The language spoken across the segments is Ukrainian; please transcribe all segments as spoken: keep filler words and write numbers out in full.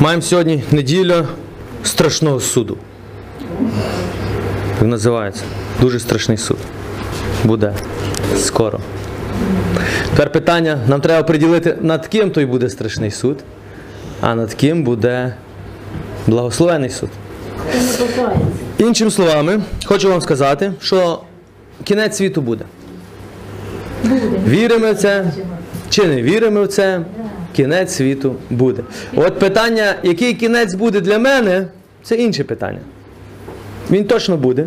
Маємо сьогодні неділя страшного суду. Він називається. Дуже страшний суд. Буде. Скоро. Тепер питання, нам треба приділити, над ким той буде страшний суд, а над ким буде благословений суд. Іншими словами, хочу вам сказати, що кінець світу буде. Віримо в це чи не віримо в це, кінець світу буде. От питання, який кінець буде для мене, це інше питання. Він точно буде.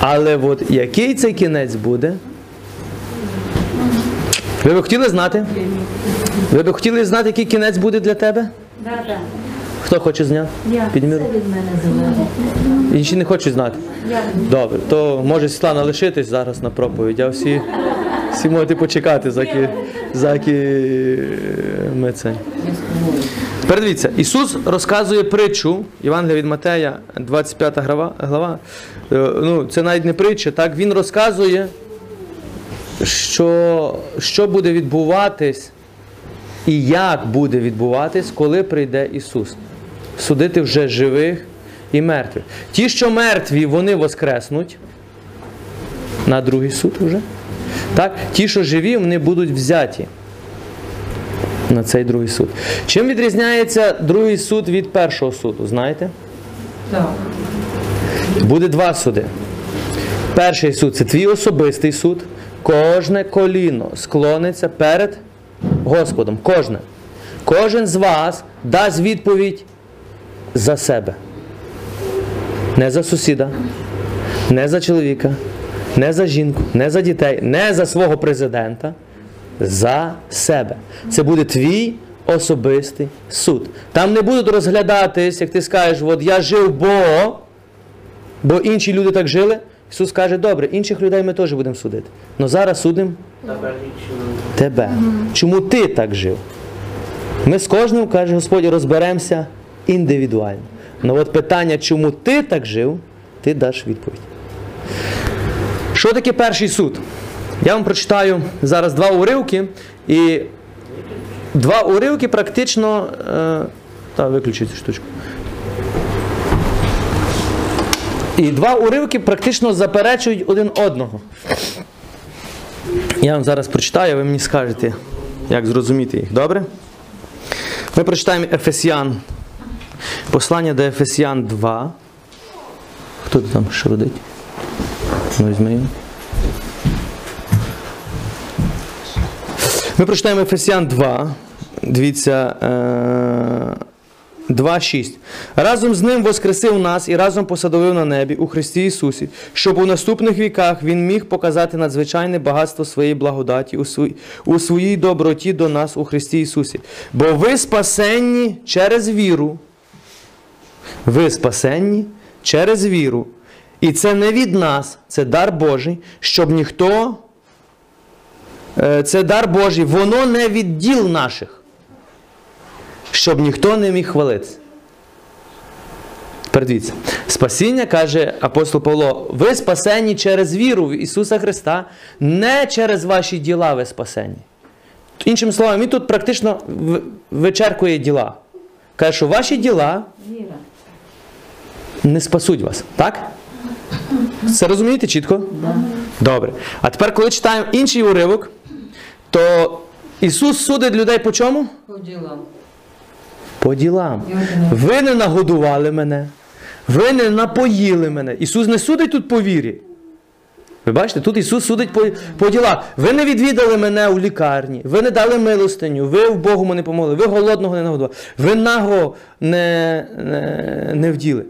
Але от який цей кінець буде? Ви б хотіли знати? Ви б хотіли знати, який кінець буде для тебе? Так, так. Хто хоче зняти? Я. Підніму. Це від мене залежить. Інші не хочуть знати? Я. Добре. То може Світлана лишитись зараз на проповідь, а всі, всі можете почекати, заки, заки ми це. Передивіться, Ісус розказує притчу, Євангелія від Матея, двадцять п'ята глава. Ну, це навіть не притча, так? Він розказує, що, що буде відбуватись і як буде відбуватись, коли прийде Ісус. Судити вже живих і мертвих. Ті, що мертві, вони воскреснуть на другий суд вже. Так? Ті, що живі, вони будуть взяті на цей другий суд. Чим відрізняється другий суд від першого суду, знаєте? Так. Буде два суди. Перший суд – це твій особистий суд. Кожне коліно склониться перед Господом. Кожне. Кожен з вас дасть відповідь за себе. Не за сусіда, не за чоловіка, не за жінку, не за дітей, не за свого президента. За себе. Це буде твій особистий суд. Там не будуть розглядатись, як ти скажеш, от я жив, бо, бо інші люди так жили. Ісус каже, добре, інших людей ми теж будемо судити. Но зараз судимо тебе. Чому ти так жив? Ми з кожним, каже Господь, розберемося індивідуально. Но от питання, чому ти так жив, ти даш відповідь. Що таке перший суд? Я вам прочитаю зараз два уривки, і два уривки практично... Е, та, виключу цю штучку. І два уривки практично заперечують один одного. Я вам зараз прочитаю, а ви мені скажете, як зрозуміти їх. Добре? Ми прочитаємо Ефесян. Послання до Ефесян два. Хто там шарудить? Ну, візьми його. Ми прочитаємо Ефесян два, дивіться, два шість. «Разом з ним воскресив нас і разом посадовив на небі у Христі Ісусі, щоб у наступних віках він міг показати надзвичайне багатство своєї благодаті у, свої, у своїй доброті до нас у Христі Ісусі. Бо ви спасенні через віру». Ви спасенні через віру. І це не від нас, це дар Божий, щоб ніхто... Це дар Божий, воно не від діл наших, щоб ніхто не міг хвалитися. Передивіться. Спасіння, каже апостол Павло, ви спасені через віру в Ісуса Христа, не через ваші діла ви спасені. Іншими словами, він тут практично вичеркує діла. Каже, що ваші діла не спасуть вас. Так? Це розумієте чітко? Так. Добре. А тепер, коли читаємо інший уривок, то Ісус судить людей по чому? По ділам. По ділам. Ви не нагодували мене. Ви не напоїли мене. Ісус не судить тут по вірі. Ви бачите, тут Ісус судить по, по ділах. Ви не відвідали мене у лікарні. Ви не дали милостиню. Ви в Богому не помогли. Ви голодного не нагодували. Ви наго не, не, не вділи.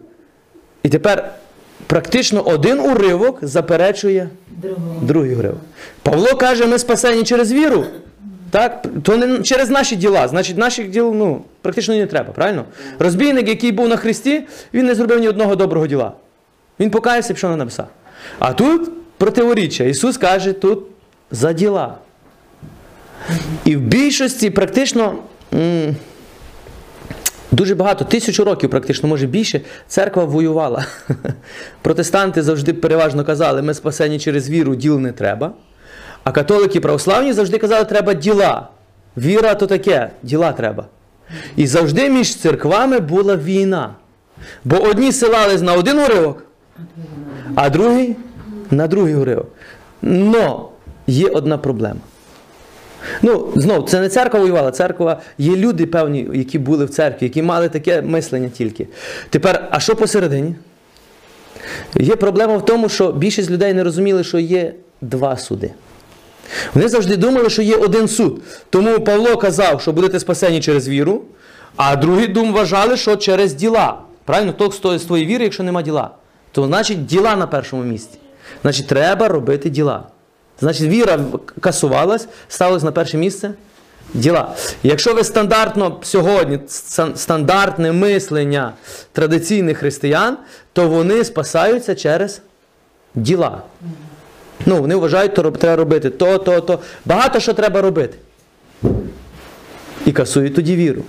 І тепер... Практично один уривок заперечує другого. Другий уривок. Павло каже, ми спасені через віру. Так? То не через наші діла. Значить, наших діл ну, практично не треба, правильно? Розбійник, який був на хресті, він не зробив ні одного доброго діла. Він покаявся, пішов на небеса. А тут противоріччя. Ісус каже, тут за діла. І в більшості практично... М- Дуже багато, тисячу років практично, може більше, церква воювала. Протестанти завжди переважно казали, ми спасені через віру, діл не треба. А католики православні завжди казали, треба діла. Віра то таке, діла треба. І завжди між церквами була війна. Бо одні силались на один уривок, а другий на другий уривок. Но є одна проблема. Ну, знов, це не церква воювала, церква, є люди певні, які були в церкві, які мали таке мислення тільки. Тепер, а що посередині? Є проблема в тому, що більшість людей не розуміли, що є два суди. Вони завжди думали, що є один суд. Тому Павло казав, що будете спасені через віру, а другі дум вважали, що через діла. Правильно? Хто з твоєї віри, якщо нема діла, то значить діла на першому місці. Значить, треба робити діла. Значить, віра касувалась, ставилась на перше місце діла. Якщо ви стандартно сьогодні, стандартне мислення традиційних християн, то вони спасаються через діла. Ну, вони вважають, що треба робити то, то, то. Багато що треба робити. І касують тоді віру.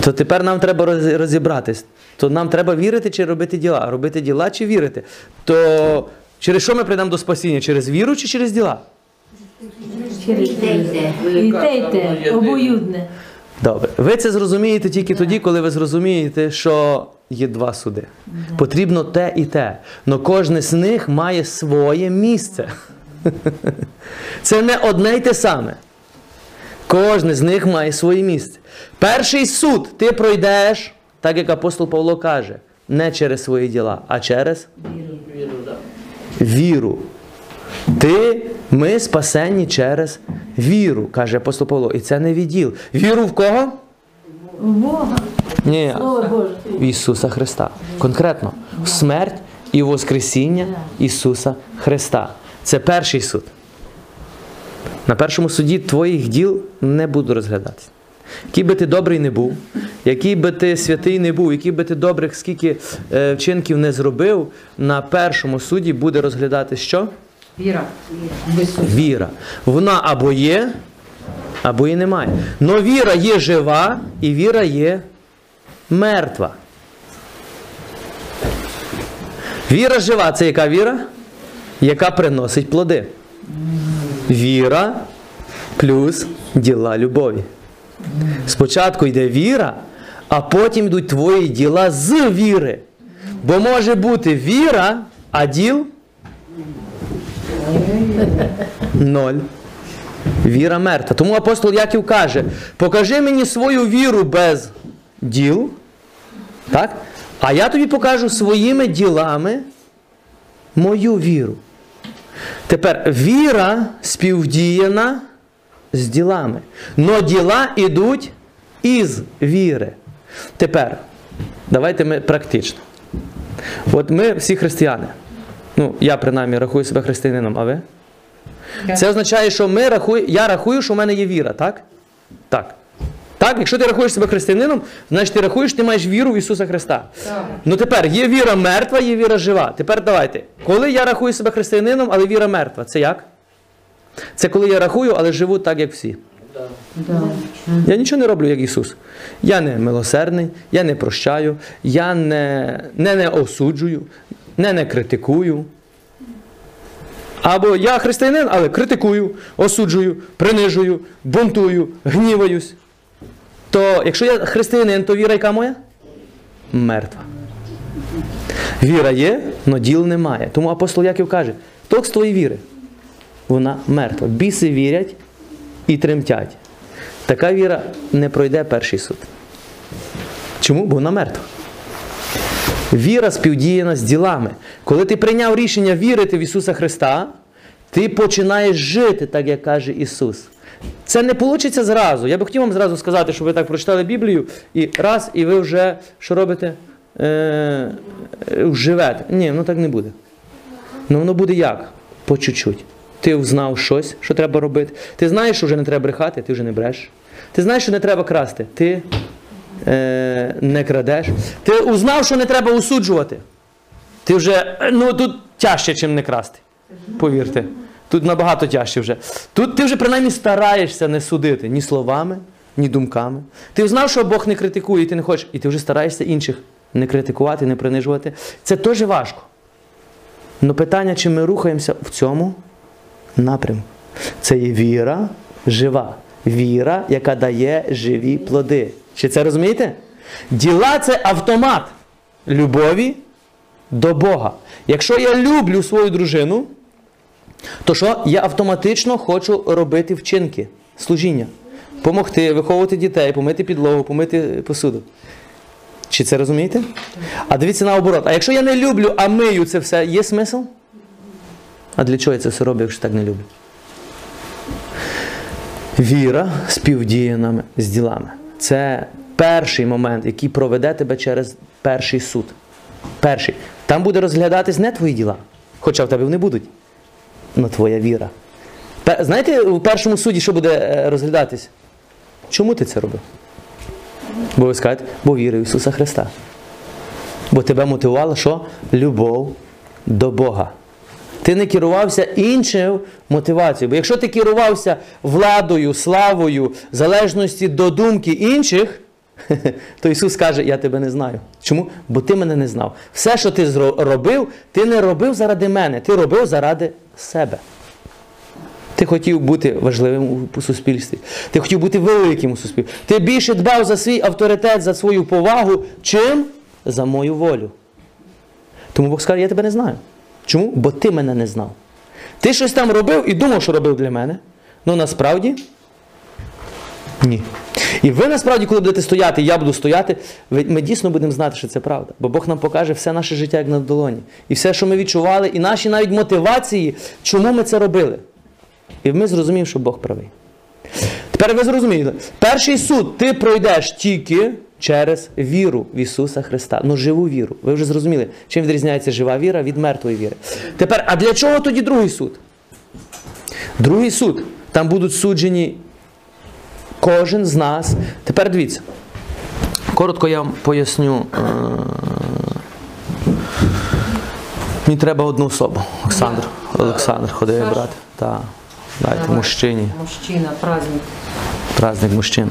То тепер нам треба розібратись. То нам треба вірити чи робити діла? Робити діла чи вірити? То через що ми прийдемо до спасіння? Через віру чи через діла? Через те, обоюдне. Добре. Ви це зрозумієте тільки тоді, коли ви зрозумієте, що є два суди. Потрібно те і те. Но кожне з них має своє місце. Це не одне й те саме. Кожне з них має своє місце. Перший суд ти пройдеш, так як апостол Павло каже, не через свої діла, а через віру. Ти, ми спасені через віру, каже апостол Павло. І це не відділ. Віру в кого? В Бога. Ні, в Ісуса Христа. Конкретно, в смерть і воскресіння Ісуса Христа. Це перший суд. На першому суді твоїх діл не буду розглядати. Який би ти добрий не був, який би ти святий не був, який би ти добрих скільки е, вчинків не зробив, на першому суді буде розглядати що? Віра. Віра. Вона або є, або і немає. Но віра є жива, і віра є мертва. Віра жива – це яка віра? Яка приносить плоди. Віра плюс діла любові. Спочатку йде віра, а потім йдуть твої діла з віри. Бо може бути віра, а діл ноль. Віра мертва. Тому апостол Яків каже, покажи мені свою віру без діл, так? А я тобі покажу своїми ділами мою віру. Тепер віра співдіяна з ділами. Но діла йдуть із віри. Тепер, давайте ми практично. От ми всі християни. Ну, я принаймні рахую себе християнином, а ви? Okay. Це означає, що ми рахую, я рахую, що в мене є віра, так? Так. Так, якщо ти рахуєш себе християнином, значить ти рахуєш, ти маєш віру в Ісуса Христа. Так. Ну тепер, є віра мертва, є віра жива. Тепер давайте, коли я рахую себе християнином, але віра мертва, це як? Це коли я рахую, але живу так, як всі. Так. Я нічого не роблю, як Ісус. Я не милосердний, я не прощаю, я не, не, не осуджую, не, не критикую. Або я християнин, але критикую, осуджую, принижую, бунтую, гніваюсь. То, якщо я християнин, то віра яка моя? Мертва. Віра є, но діл немає. Тому апостол Яків каже, ток з твоєї віри, вона мертва. Біси вірять і тремтять. Така віра не пройде перший суд. Чому? Бо вона мертва. Віра співдіяна з ділами. Коли ти прийняв рішення вірити в Ісуса Христа, ти починаєш жити, так як каже Ісус. Це не вийде зразу. Я би хотів вам зразу сказати, щоб ви так прочитали Біблію, і раз, і ви вже, що робите, е, живете. Ні, ну так не буде. Ну воно буде як? По чуть-чуть. Ти взнав щось, що треба робити. Ти знаєш, що вже не треба брехати, ти вже не бреш. Ти знаєш, що не треба красти, ти е, не крадеш. Ти узнав, що не треба осуджувати. Ти вже, ну тут тяжче, чим не красти. Повірте. Тут набагато тяжче вже. Тут ти вже принаймні стараєшся не судити ні словами, ні думками. Ти знав, що Бог не критикує, і ти не хочеш, і ти вже стараєшся інших не критикувати, не принижувати. Це теж важко. Но питання, чи ми рухаємося в цьому напрямку. Це є віра жива. віра, яка дає живі плоди. Чи це розумієте? Діла – це автомат любові до Бога. Якщо я люблю свою дружину, то що? Я автоматично хочу робити вчинки, служіння. Помогти, виховувати дітей, помити підлогу, помити посуду. Чи це розумієте? А дивіться наоборот. А якщо я не люблю, а мию це все, є смисл? А для чого я це все роблю, якщо так не люблю? Віра співдіє нами з ділами. Це перший момент, який проведе тебе через перший суд. Перший. Там буде розглядатись не твої діла, хоча в тебе вони будуть, але твоя віра. Знаєте, у першому суді що буде розглядатись? Чому ти це робив? Бо ви скажете, бо віри в Ісуса Христа. Бо тебе мотивувала, що? Любов до Бога. Ти не керувався іншою мотивацією. Бо якщо ти керувався владою, славою, залежності до думки інших, то Ісус каже, я тебе не знаю. Чому? Бо ти мене не знав. Все, що ти робив, ти не робив заради мене, ти робив заради себе. Ти хотів бути важливим у суспільстві. Ти хотів бути великим у суспільстві. Ти більше дбав за свій авторитет, за свою повагу, чим за мою волю. Тому Бог сказав, я тебе не знаю. Чому? Бо ти мене не знав. Ти щось там робив і думав, що робив для мене. Ну насправді, ні. І ви насправді, коли будете стояти, я буду стояти, ми дійсно будемо знати, що це правда. Бо Бог нам покаже все наше життя, як на долоні. І все, що ми відчували, і наші навіть мотивації, чому ми це робили. І ми зрозуміємо, що Бог правий. Тепер ви зрозуміли. Перший суд ти пройдеш тільки через віру в Ісуса Христа. Ну, живу віру. Ви вже зрозуміли, чим відрізняється жива віра від мертвої віри. Тепер, а для чого тоді другий суд? Другий суд. Там будуть суджені кожен з нас. Тепер дивіться. Коротко я вам поясню. Мені треба одну особу. Олександр. Олександр ходить брат. Так. Дайте, мужчині. Мужчина, праздник. Праздник мужчин.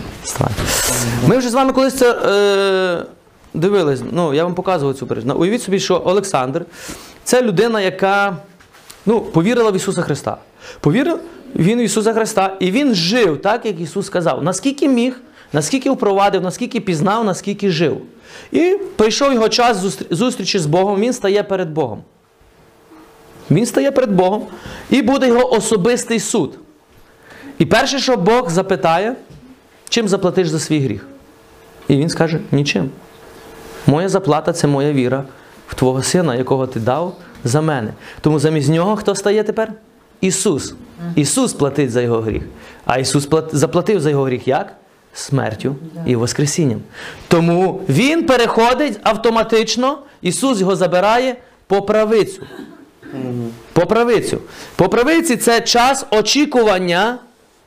Ми вже з вами колись це е, дивились. Ну, я вам показував цю передачу. Уявіть собі, що Олександр – це людина, яка ну, повірила в Ісуса Христа. Повірив він в Ісуса Христа, і він жив так, як Ісус сказав. Наскільки міг, наскільки впровадив, наскільки пізнав, наскільки жив. І прийшов його час зустрічі з Богом, він стає перед Богом. Він стає перед Богом, і буде його особистий суд. І перше, що Бог запитає, чим заплатиш за свій гріх? І він скаже, нічим. Моя заплата – це моя віра в твого сина, якого ти дав за мене. Тому замість нього хто стає тепер? Ісус. Ісус платить за його гріх. А Ісус заплатив за його гріх як? Смертю і воскресінням. Тому він переходить автоматично, Ісус його забирає по правицю. По правицю. По правиці – це час очікування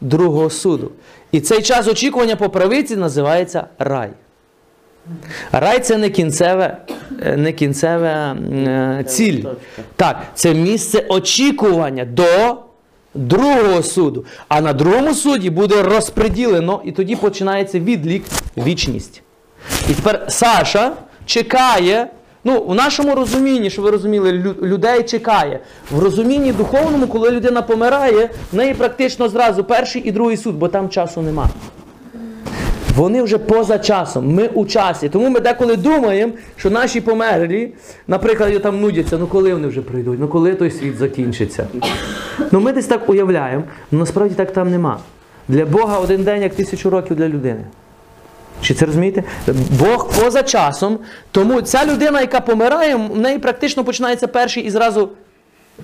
другого суду. І цей час очікування по правиці називається рай. Рай – це не кінцеве, не кінцева ціль. Так, це місце очікування до другого суду. А на другому суді буде розподілено, і тоді починається відлік вічність. І тепер Саша чекає. Ну, в нашому розумінні, що ви розуміли, людей чекає. В розумінні духовному, коли людина помирає, в неї практично зразу перший і другий суд, бо там часу нема. Вони вже поза часом, ми у часі. Тому ми деколи думаємо, що наші померлі, наприклад, там нудяться, ну коли вони вже прийдуть, ну коли той світ закінчиться. Ну ми десь так уявляємо, але насправді так там нема. Для Бога один день, як тисячу років для людини. Чи це розумієте? Бог поза часом. Тому ця людина, яка помирає, в неї практично починається перший і зразу,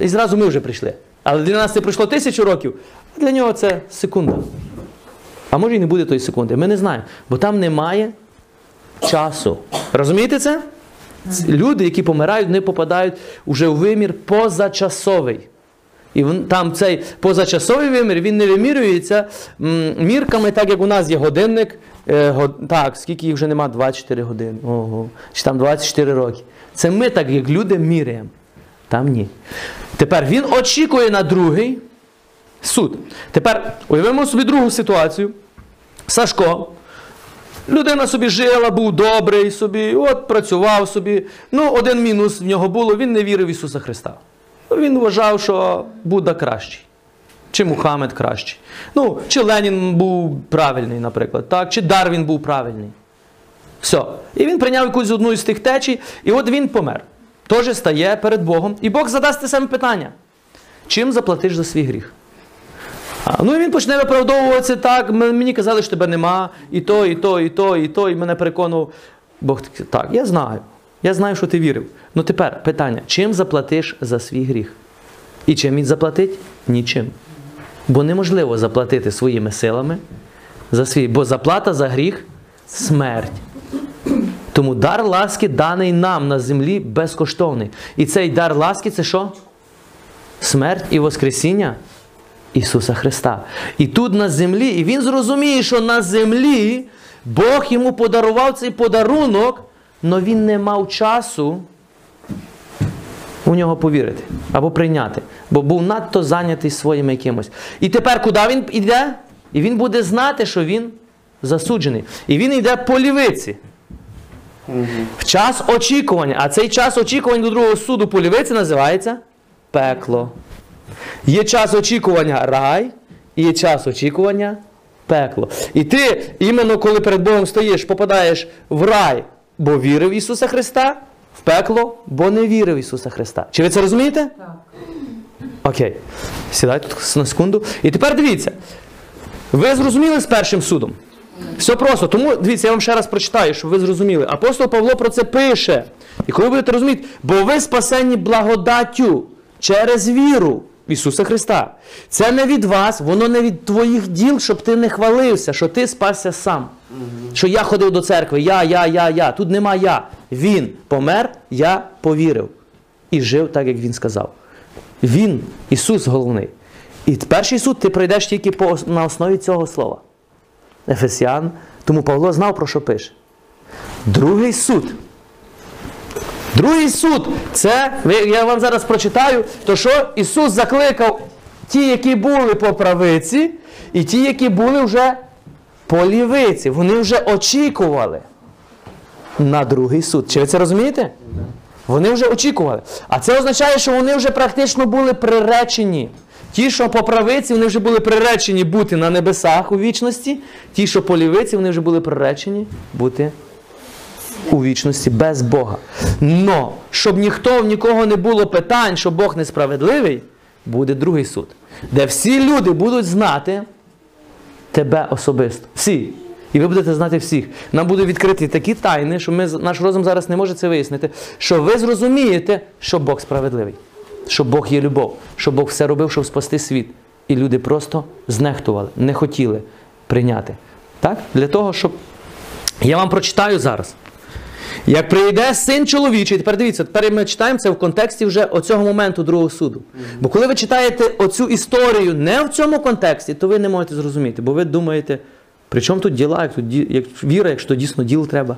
і зразу ми вже прийшли. Але для нас це пройшло тисячу років, а для нього це секунда. А може і не буде тої секунди, ми не знаємо. Бо там немає часу. Розумієте це? Люди, які помирають, вони попадають вже у вимір позачасовий. І там цей позачасовий вимір, він не вимірюється мірками, так як у нас є годинник. Так, скільки їх вже нема? двадцять чотири години. Ого. Чи там двадцять чотири роки. Це ми так, як люди, міряємо. Там ні. Тепер він очікує на другий суд. Тепер уявимо собі другу ситуацію. Сашко. Людина собі жила, був добрий собі, от працював собі. Ну, один мінус в нього було, він не вірив в Ісуса Христа. Він вважав, що Будда кращий. Чи Мухаммед кращий? Ну, чи Ленін був правильний, наприклад, так? Чи Дарвін був правильний? Все. І він прийняв якусь одну із тих течій, і от він помер. Тоже стає перед Богом. І Бог задасть те саме питання. Чим заплатиш за свій гріх? А, ну і він почне виправдовуватися так. Мені казали, що тебе нема. І то, і то, і то, і то. І мене переконував. Бог такий, так, я знаю. Я знаю, що ти вірив. Ну тепер питання. Чим заплатиш за свій гріх? І чим він заплатить? Нічим. Бо неможливо заплатити своїми силами за свій. Бо заплата за гріх – смерть. Тому дар ласки даний нам на землі безкоштовний. І цей дар ласки – це що? Смерть і воскресіння Ісуса Христа. І тут на землі, і він зрозуміє, що на землі Бог йому подарував цей подарунок, але він не мав часу у нього повірити або прийняти. Бо був надто зайнятий своїми якимось. І тепер куди він йде? І він буде знати, що він засуджений. І він йде по лівиці. В час очікування. А цей час очікування до другого суду по лівиці називається пекло. Є час очікування рай, і є час очікування пекло. І ти, іменно коли перед Богом стоїш, попадаєш в рай, бо вірив в Ісуса Христа, в пекло, бо не вірив в Ісуса Христа. Чи ви це розумієте? Так. Окей. Сідай тут на секунду. І тепер дивіться. Ви зрозуміли з першим судом? Все просто. Тому, дивіться, я вам ще раз прочитаю, щоб ви зрозуміли. Апостол Павло про це пише. І коли ви будете розуміти, бо ви спасені благодаттю через віру в Ісуса Христа. Це не від вас, воно не від твоїх діл, щоб ти не хвалився, що ти спасся сам. Що я ходив до церкви, я, я, я, я. Тут нема я. Він помер, я повірив. І жив так, як він сказав. Він, Ісус головний. І перший суд ти пройдеш тільки по, на основі цього слова. Ефесян. Тому Павло знав, про що пише. Другий суд. Другий суд. Це, я вам зараз прочитаю, то що Ісус закликав ті, які були по правиці, і ті, які були вже по лівиці. Вони вже очікували на другий суд. Чи ви це розумієте? Вони вже очікували. А це означає, що вони вже практично були приречені. Ті, що по правиці, вони вже були приречені бути на небесах у вічності. Ті, що по лівиці, вони вже були приречені бути у вічності без Бога. Но, щоб ніхто в нікого не було питань, що Бог несправедливий, буде другий суд. Де всі люди будуть знати тебе особисто. Всі. І ви будете знати всіх. Нам будуть відкриті такі тайни, що ми, наш розум зараз не може це вияснити, що ви зрозумієте, що Бог справедливий. Що Бог є любов, що Бог все робив, щоб спасти світ. І люди просто знехтували, не хотіли прийняти. Так? Для того, щоб... Я вам прочитаю зараз. Як прийде син чоловічий, тепер дивіться, тепер ми читаємо це в контексті вже оцього моменту другого суду. Бо коли ви читаєте оцю історію не в цьому контексті, то ви не можете зрозуміти, бо ви думаєте, при чому тут діла, як тут ді... як віра, якщо дійсно діл треба.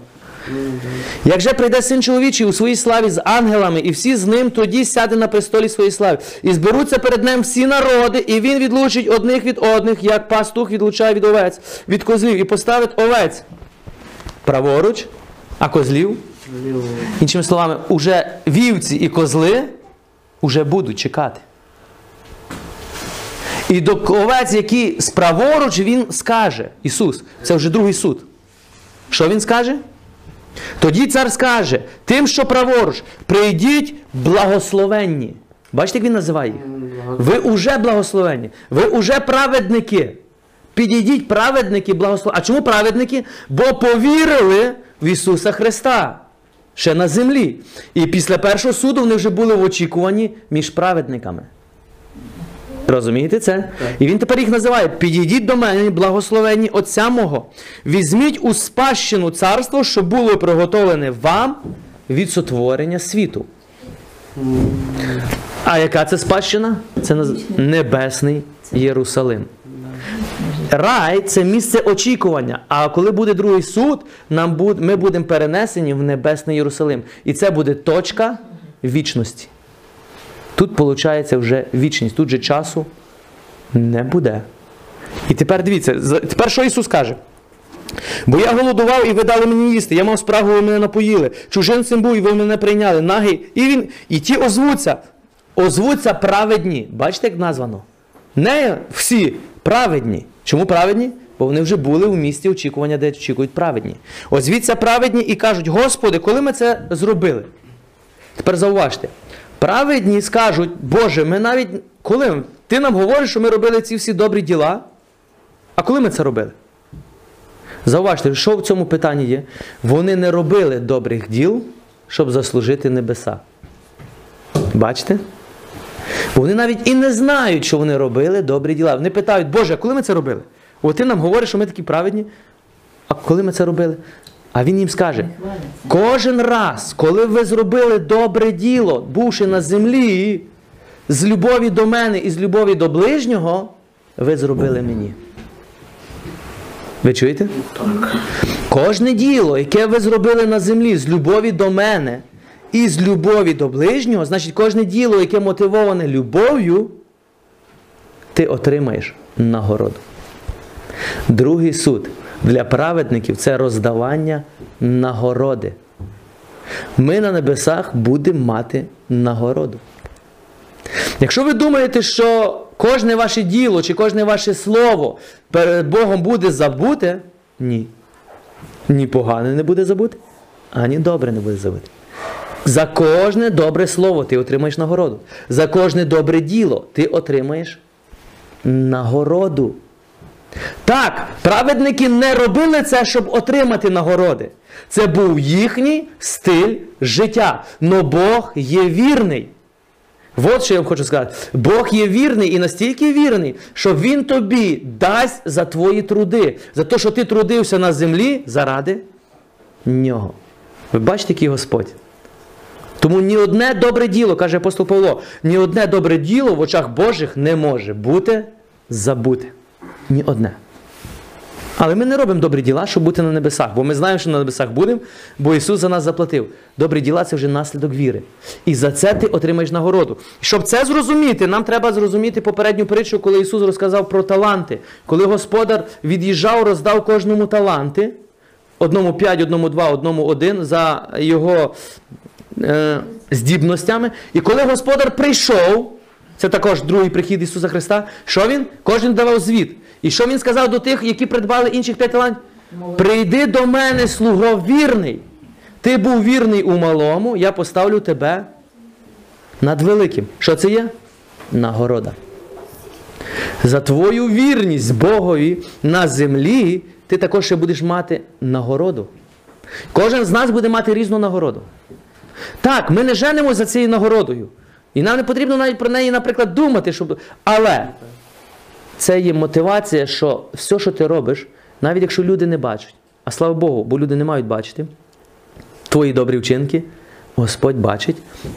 Як же прийде син чоловічий у своїй славі з ангелами, і всі з ним, тоді сяде на престолі своєї слави. І зберуться перед ним всі народи, і він відлучить одних від одних, як пастух відлучає від овець, від козлів, і поставить овець праворуч, а козлів, іншими словами, уже вівці і козли уже будуть чекати. І до овець, які справоруч, він скаже, Ісус, це вже другий суд. Що він скаже? Тоді цар скаже, тим, що праворуч, прийдіть благословенні. Бачите, як він називає їх? Ви уже благословенні, ви уже праведники. Підійдіть, праведники, благословенні. А чому праведники? Бо повірили в Ісуса Христа. Ще на землі. І після першого суду вони вже були в очікуванні між праведниками. Розумієте це? Так. І він тепер їх називає. Підійдіть до мене, благословенні Отця мого. Візьміть у спадщину царство, що було приготовлене вам від сотворення світу. А яка це спадщина? Це наз... Небесний Єрусалим. Рай – це місце очікування. А коли буде другий суд, нам буде... ми будемо перенесені в Небесний Єрусалим. І це буде точка вічності. Тут, виходить, вже вічність, тут же часу не буде. І тепер дивіться, тепер що Ісус каже? Бо я голодував, і ви дали мені їсти, я мав спрагу, ви мене напоїли, чужинцем був, і ви мене прийняли, нагий, і він, і ті озвуться, озвуться праведні. Бачите, як названо? Не всі праведні. Чому праведні? Бо вони вже були у місті очікування, де очікують праведні. Ось звідси праведні і кажуть: Господи, коли ми це зробили? Тепер зауважте. Праведні скажуть: Боже, ми навіть... Коли? Ти нам говориш, що ми робили ці всі добрі діла. А коли ми це робили? Зауважте, що в цьому питанні є? Вони не робили добрих діл, щоб заслужити небеса. Бачите? Вони навіть і не знають, що вони робили добрі діла. Вони питають: Боже, а коли ми це робили? От ти нам говориш, що ми такі праведні. А коли ми це робили? А він їм скаже: кожен раз, коли ви зробили добре діло, бувши на землі, з любові до мене і з любові до ближнього, ви зробили мені. Ви чуєте? Так. Кожне діло, яке ви зробили на землі з любові до мене і з любові до ближнього, значить, кожне діло, яке мотивоване любов'ю, ти отримаєш нагороду. Другий суд для праведників – це роздавання нагороди. Ми на небесах будемо мати нагороду. Якщо ви думаєте, що кожне ваше діло чи кожне ваше слово перед Богом буде забуте, ні. Ні погане не буде забуте, ані добре не буде забуте. За кожне добре слово ти отримаєш нагороду. За кожне добре діло ти отримаєш нагороду. Так, праведники не робили це, щоб отримати нагороди. Це був їхній стиль життя. Но Бог є вірний. От що я вам хочу сказати. Бог є вірний і настільки вірний, що Він тобі дасть за твої труди. За те, що ти трудився на землі заради Нього. Ви бачите, який Господь? Тому ні одне добре діло, каже апостол Павло, ні одне добре діло в очах Божих не може бути забуте. Ні одне. Але ми не робимо добрі діла, щоб бути на небесах. Бо ми знаємо, що на небесах будемо, бо Ісус за нас заплатив. Добрі діла – це вже наслідок віри. І за це ти отримаєш нагороду. Щоб це зрозуміти, нам треба зрозуміти попередню притчу, коли Ісус розказав про таланти. Коли Господар від'їжджав, роздав кожному таланти. Одному п'ять, одному два, одному один за його е, здібностями. І коли Господар прийшов, це також другий прихід Ісуса Христа, що Він? Кожен давав звіт. І що Він сказав до тих, які придбали інших п'ять талантів? Прийди до мене, слуго вірний. Ти був вірний у малому, я поставлю тебе над великим. Що це є? Нагорода. За твою вірність Богові на землі ти також ще будеш мати нагороду. Кожен з нас буде мати різну нагороду. Так, ми не женимося за цією нагородою. І нам не потрібно навіть про неї, наприклад, думати, щоб... Але це є мотивація, що все, що ти робиш, навіть якщо люди не бачать, а слава Богу, бо люди не мають бачити твої добрі вчинки, Господь бачить,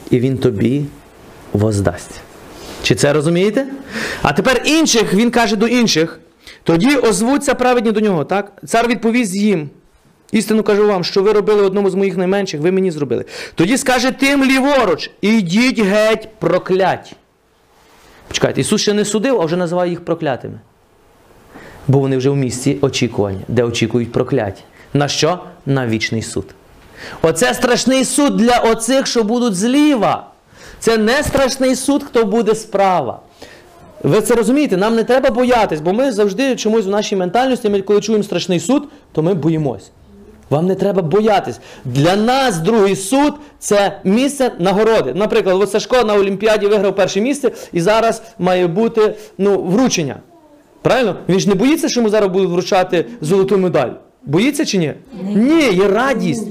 і Він тобі воздасть. Чи це розумієте? А тепер інших, Він каже до інших, тоді озвуться праведні до Нього, так? Цар відповість їм: істину кажу вам, що ви робили одному з моїх найменших, ви мені зробили. Тоді скаже тим ліворуч: ідіть геть, прокляті. Почекайте, Ісус ще не судив, а вже називає їх проклятими. Бо вони вже в місці очікування, де очікують прокляті. На що? На вічний суд. Оце страшний суд для оцих, що будуть зліва. Це не страшний суд, хто буде справа. Ви це розумієте? Нам не треба боятись, бо ми завжди чомусь в нашій ментальності, ми коли чуємо страшний суд, то ми боїмось. Вам не треба боятись. Для нас другий суд – це місце нагороди. Наприклад, Сашко на Олімпіаді виграв перше місце, і зараз має бути ну, вручення. Правильно? Він ж не боїться, що йому зараз будуть вручати золоту медаль. Боїться чи ні? Ні, є радість.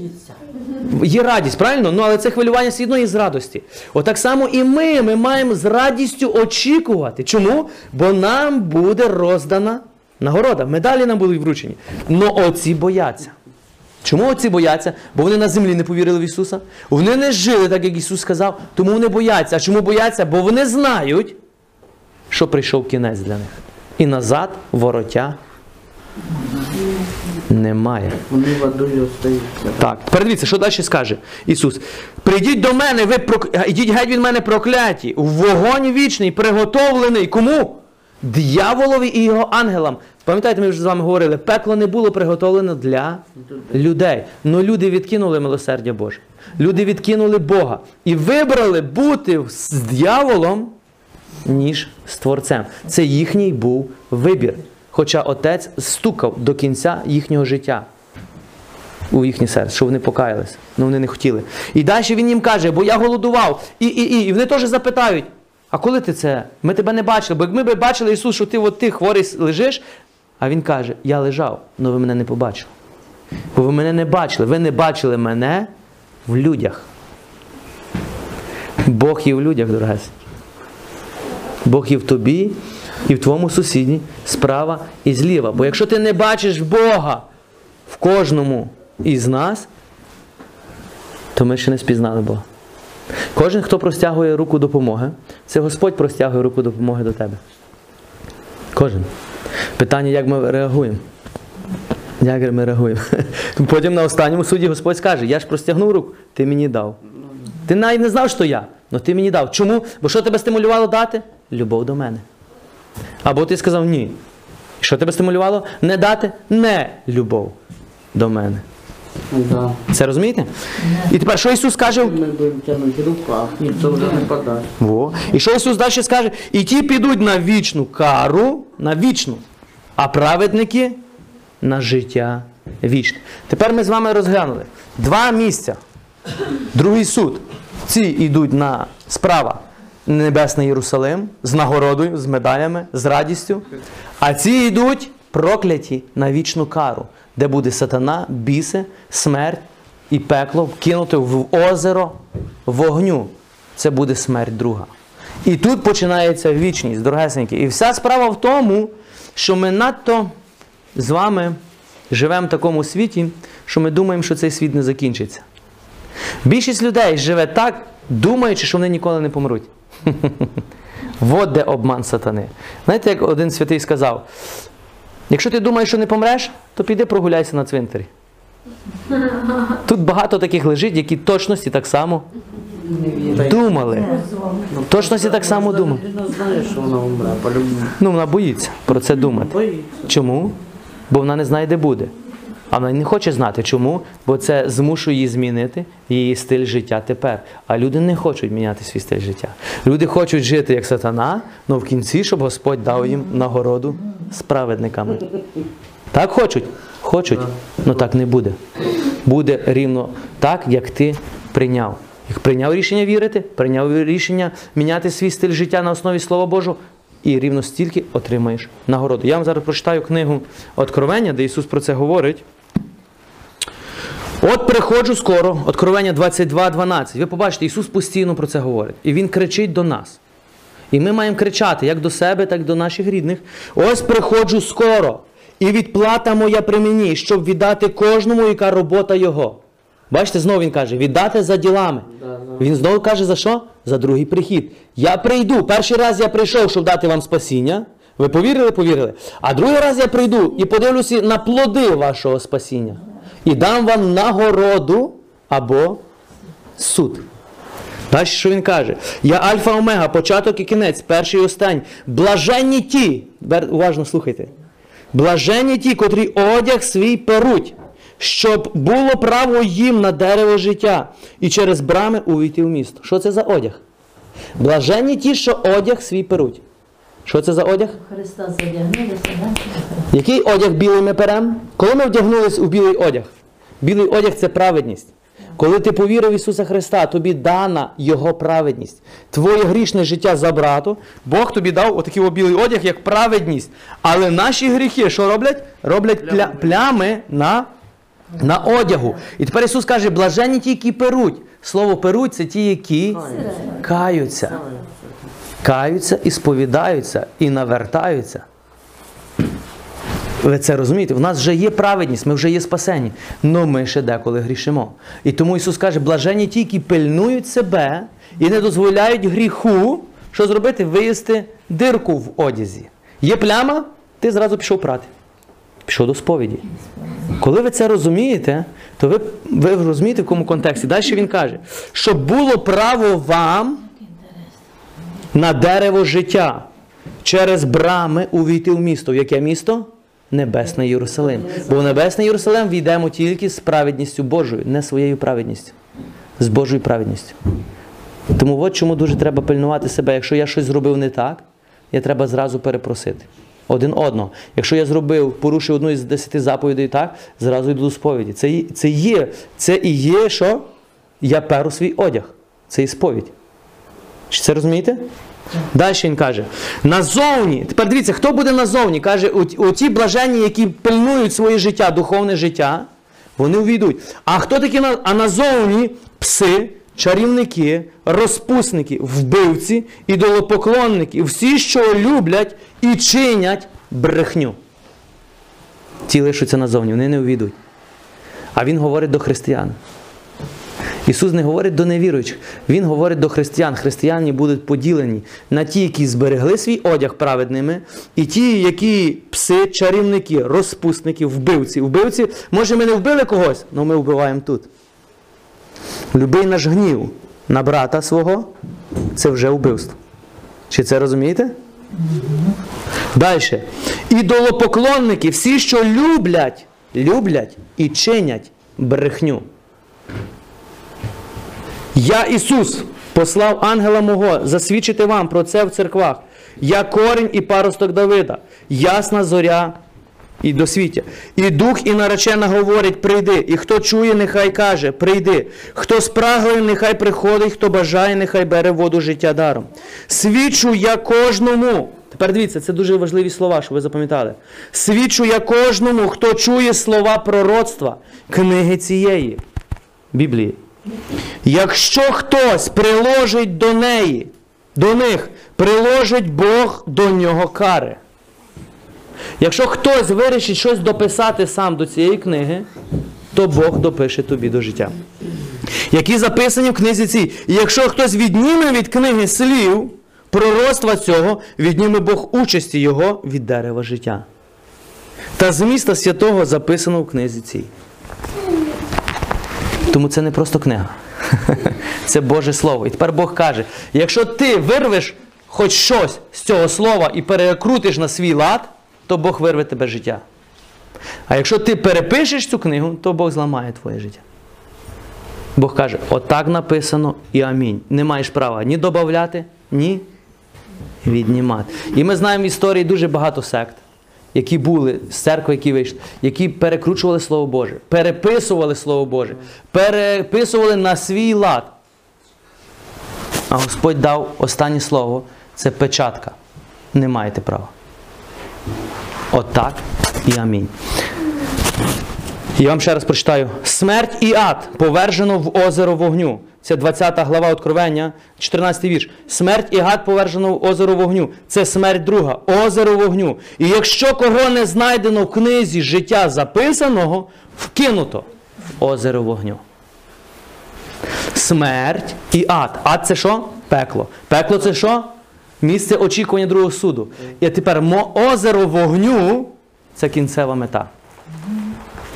Є радість, правильно? Ну, але це хвилювання все одно є з радості. Отак само і ми. Ми маємо з радістю очікувати. Чому? Бо нам буде роздана нагорода. Медалі нам будуть вручені. Но оці бояться. Чому оці бояться? Бо вони на землі не повірили в Ісуса. Вони не жили так, як Ісус сказав. Тому вони бояться. А чому бояться? Бо вони знають, що прийшов кінець для них. І назад воротя немає. Вони водою остаються. Так, передивіться, що далі скаже Ісус. Прийдіть до мене, ви прок... ідіть геть від мене прокляті. В вогонь вічний, приготовлений. Кому? Д'яволові і його ангелам. Пам'ятаєте, ми вже з вами говорили, пекло не було приготовлено для людей. Но люди відкинули милосердя Боже. Люди відкинули Бога. І вибрали бути з д'яволом ніж з Творцем. Це їхній був вибір. Хоча Отець стукав до кінця їхнього життя у їхнє серце, що вони покаялись. Ну вони не хотіли. І далі він їм каже, бо я голодував. І, і, і. І вони теж запитають, а коли ти це? Ми тебе не бачили. Бо якби ми бачили, Ісус, що ти, от, ти хворий лежиш, а Він каже, я лежав, але ви мене не побачили. Бо ви мене не бачили. Ви не бачили мене в людях. Бог є в людях, дорогесенькі. Бог є в тобі і в твоєму сусіді справа і зліва. Бо якщо ти не бачиш Бога в кожному із нас, то ми ще не спізнали Бога. Кожен, хто простягує руку допомоги, це Господь простягує руку допомоги до тебе. Кожен. Питання, як ми реагуємо. Як ми реагуємо. Потім на останньому суді Господь скаже, я ж простягнув руку, ти мені дав. Ти навіть не знав, що я, але ти мені дав. Чому? Бо що тебе стимулювало дати? Любов до мене. Або ти сказав ні. Що тебе стимулювало не дати? Не любов до мене. Да. Це розумієте? І тепер, що Ісус каже? Ми будемо тягнути руку, а ніхто вже не подасть. Во. І що Ісус далі скаже? І ті підуть на вічну кару, на вічну, а праведники на життя вічне. Тепер ми з вами розглянули два місця. Другий суд. Ці йдуть на справа Небесний Єрусалим з нагородою, з медалями, з радістю. А ці йдуть прокляті на вічну кару, де буде сатана, біси, смерть і пекло вкинути в озеро вогню. Це буде смерть друга. І тут починається вічність, дорогесенькі. І вся справа в тому, що ми надто з вами живемо в такому світі, що ми думаємо, що цей світ не закінчиться. Більшість людей живе так, думаючи, що вони ніколи не помруть. От де обман сатани. Знаєте, як один святий сказав, якщо ти думаєш, що не помреш, то піди прогуляйся на цвинтарі. Тут багато таких лежить, які точності так само думали. Точності так само думали. Ну, вона боїться про це думати. Чому? Бо вона не знає, де буде. А вона не хоче знати. Чому? Бо це змушує її змінити її стиль життя тепер. А люди не хочуть міняти свій стиль життя. Люди хочуть жити як сатана, але в кінці, щоб Господь дав їм нагороду з праведниками. Так хочуть? Хочуть. Але так не буде. Буде рівно так, як ти прийняв. Як прийняв рішення вірити, прийняв рішення міняти свій стиль життя на основі Слова Божого, і рівно стільки отримаєш нагороду. Я вам зараз прочитаю книгу «Откровення», де Ісус про це говорить. От приходжу скоро, Откровення двадцять два, дванадцять. Ви побачите, Ісус постійно про це говорить. І Він кричить до нас. І ми маємо кричати, як до себе, так і до наших рідних. Ось приходжу скоро, і відплата моя при мені, щоб віддати кожному, яка робота його. Бачите, знову Він каже, віддати за ділами. Він знову каже, за що? За другий прихід. Я прийду, перший раз я прийшов, щоб дати вам спасіння. Ви повірили, повірили. А другий раз я прийду і подивлюся на плоди вашого спасіння. І дам вам нагороду або суд. Далі, що він каже? Я Альфа Омега, початок і кінець, перший і останній. Блаженні ті, уважно слухайте, блаженні ті, котрі одяг свій перуть, щоб було право їм на дерево життя і через брами увійти в місто. Що це за одяг? Блаженні ті, що одяг свій перуть. Що це за одяг? Христос одягнулися, так? Який одяг білий ми перем? Коли ми вдягнулись у білий одяг? Білий одяг – це праведність. Коли ти повірив в Ісуса Христа, тобі дана Його праведність. Твоє грішне життя забрато, Бог тобі дав отакий білий одяг, як праведність. Але наші гріхи що роблять? Роблять пля, плями на, на одягу. І тепер Ісус каже, блаженні ті, які перуть. Слово перуть – це ті, які каються. Каються і сповідаються, і навертаються. Ви це розумієте? В нас вже є праведність, ми вже є спасені. Но ми ще деколи грішимо. І тому Ісус каже, блаженні ті, які пильнують себе і не дозволяють гріху, що зробити? Виїсти дирку в одязі. Є пляма, ти зразу пішов прати. Пішов до сповіді. Коли ви це розумієте, то ви, ви розумієте, в якому контексті. Далі він каже, щоб було право вам на дерево життя, через брами увійти в місто. В яке місто? Небесний Єрусалим. Бо в Небесний Єрусалим війдемо тільки з праведністю Божою, не своєю праведністю. З Божою праведністю. Тому от чому дуже треба пильнувати себе. Якщо я щось зробив не так, я треба зразу перепросити. Один одного. Якщо я зробив, порушив одну із десяти заповідей так, зразу йду до сповіді. Це, це є, це і є, що я перу свій одяг. Це і сповідь. Чи це розумієте? Далі він каже, назовні, тепер дивіться, хто буде назовні, каже, оті блаженні, які пильнують своє життя, духовне життя, вони увійдуть. А хто такі, а назовні пси, чарівники, розпусники, вбивці, ідолопоклонники, всі, що люблять і чинять брехню. Ті лишаться назовні, вони не увійдуть. А він говорить до християн. Ісус не говорить до невіруючих, Він говорить до християн. Християни будуть поділені на ті, які зберегли свій одяг праведними, і ті, які пси, чарівники, розпусники, вбивці. Вбивці, може ми не вбили когось, але ми вбиваємо тут. Любий наш гнів на брата свого – це вже вбивство. Чи це розумієте? Далі. Ідолопоклонники, всі, що люблять, люблять і чинять брехню. Я, Ісус, послав ангела мого засвідчити вам про це в церквах. Я корінь і паросток Давида, ясна зоря і досвіття. І дух, і наречена говорять, прийди. І хто чує, нехай каже, прийди. Хто спраглий, нехай приходить, хто бажає, нехай бере воду життя даром. Свідчу я кожному. Тепер дивіться, це дуже важливі слова, щоб ви запам'ятали. Свідчу я кожному, хто чує слова пророцтва, книги цієї, Біблії. Якщо хтось приложить до неї, до них, приложить Бог до нього кари. Якщо хтось вирішить щось дописати сам до цієї книги, то Бог допише тобі до життя. Які записані в книзі цій. І якщо хтось відніме від книги слів, пророцтва цього, відніме Бог участі його від дерева життя. Та зміста святого записано в книзі цій. Тому це не просто книга. Це Боже Слово. І тепер Бог каже, якщо ти вирвеш хоч щось з цього слова і перекрутиш на свій лад, то Бог вирве тебе життя. А якщо ти перепишеш цю книгу, то Бог зламає твоє життя. Бог каже, отак написано і амінь. Не маєш права ні додавати, ні віднімати. І ми знаємо в історії дуже багато сект, які були з церкви, які вийшли, які перекручували Слово Боже, переписували Слово Боже, переписували на свій лад. А Господь дав останнє слово, це печатка. Не маєте права. Отак і амінь. Я вам ще раз прочитаю. Смерть і ад повержено в озеро вогню. Це двадцята глава Откровення, чотирнадцятий вірш. Смерть і гад повержено в озеро вогню. Це смерть друга, озеро вогню. І якщо кого не знайдено в книзі життя записаного, вкинуто в озеро вогню. Смерть і ад. Ад це що? Пекло. Пекло це що? Місце очікування другого суду. І тепер озеро вогню – це кінцева мета.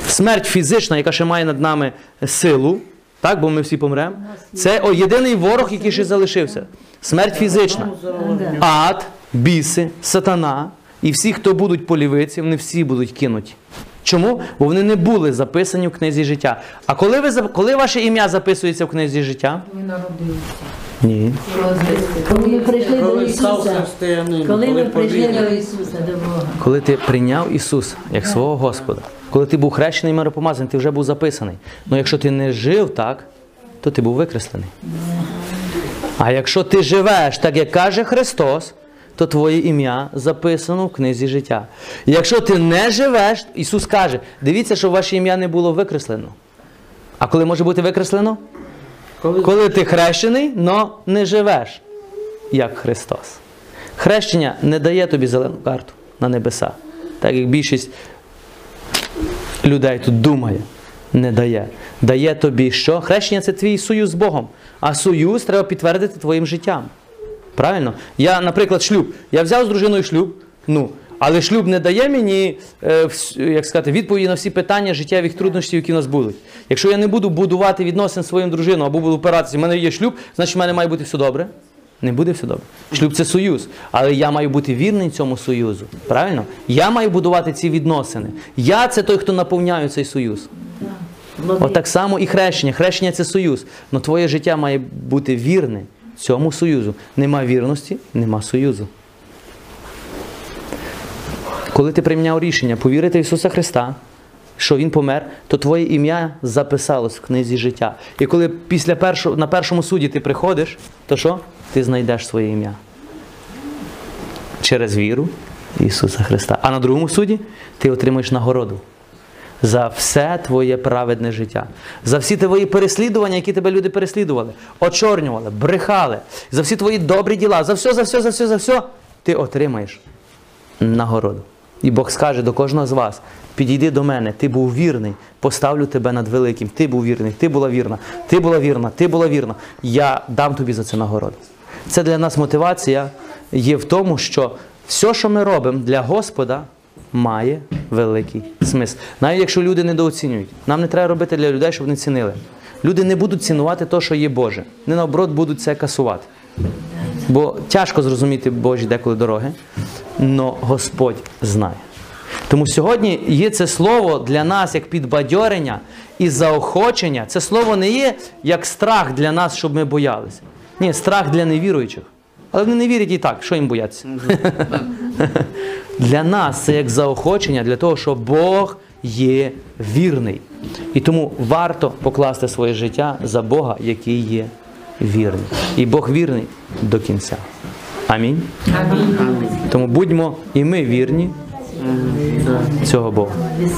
Смерть фізична, яка ще має над нами силу, так, бо ми всі помремо. Це о, єдиний ворог, який ще залишився. Смерть фізична. Ад, біси, сатана і всі, хто будуть полівиці, вони всі будуть кинуті. Чому? Бо вони не були записані в книзі життя. А коли, ви, коли ваше ім'я записується в книзі життя? Ви народилися. Ні. Коли ви прийшли до Ісуса. Коли ви прийшли до Ісуса, до Бога. Коли ти прийняв Ісуса як свого Господа. Коли ти був хрещений і миропомазаний, ти вже був записаний. Але якщо ти не жив так, то ти був викреслений. А якщо ти живеш так, як каже Христос, то твоє ім'я записано в книзі життя. Якщо ти не живеш, Ісус каже, дивіться, щоб ваше ім'я не було викреслено. А коли може бути викреслено? Коли, коли ти хрещений, але не живеш, як Христос. Хрещення не дає тобі зелену карту на небеса. Так як більшість людей тут думає, не дає. Дає тобі що? Хрещення – це твій союз з Богом. А союз треба підтвердити твоїм життям. Правильно? Я, наприклад, шлюб. Я взяв з дружиною шлюб, ну, але шлюб не дає мені, е, як сказати, відповіді на всі питання життєвих труднощів, які в нас будуть. Якщо я не буду будувати відносин зі своїм дружиною, або буду опиратися, в мене є шлюб, значить в мене має бути все добре. Не буде все добре. Шлюб – це союз. Але я маю бути вірний цьому союзу. Правильно? Я маю будувати ці відносини. Я – це той, хто наповняє цей союз. От так само і хрещення. Хрещення – це союз. Но твоє життя має бути вірне цьому союзу. Нема вірності, нема союзу. Коли ти прийняв рішення повірити в Ісуса Христа, що Він помер, то твоє ім'я записалось в книзі життя. І коли після першого, на першому суді ти приходиш, то що? Ти знайдеш своє ім'я. Через віру Ісуса Христа. А на другому суді ти отримаєш нагороду. За все твоє праведне життя. За всі твої переслідування, які тебе люди переслідували, очорнювали, брехали. За всі твої добрі діла. За все, за все, за все, за все ти отримаєш нагороду. І Бог скаже до кожного з вас: підійди до мене, ти був вірний, поставлю тебе над великим. Ти був вірний, ти була вірна, ти була вірна, ти була вірна. Я дам тобі за це нагороду. Це для нас мотивація є в тому, що все, що ми робимо для Господа, має великий смисл. Навіть якщо люди недооцінюють. Нам не треба робити для людей, щоб вони цінили. Люди не будуть цінувати те, що є Боже. Вони, наоборот, будуть це касувати. Бо тяжко зрозуміти Божі деколи дороги, но Господь знає. Тому сьогодні є це слово для нас як підбадьорення і заохочення. Це слово не є як страх для нас, щоб ми боялися. Ні, страх для невіруючих. Але вони не вірять і так, що їм бояться? Для нас це як заохочення, для того, що Бог є вірний. І тому варто покласти своє життя за Бога, який є вірний. І Бог вірний до кінця. Амінь. Амінь. Тому будьмо і ми вірні цього Бога.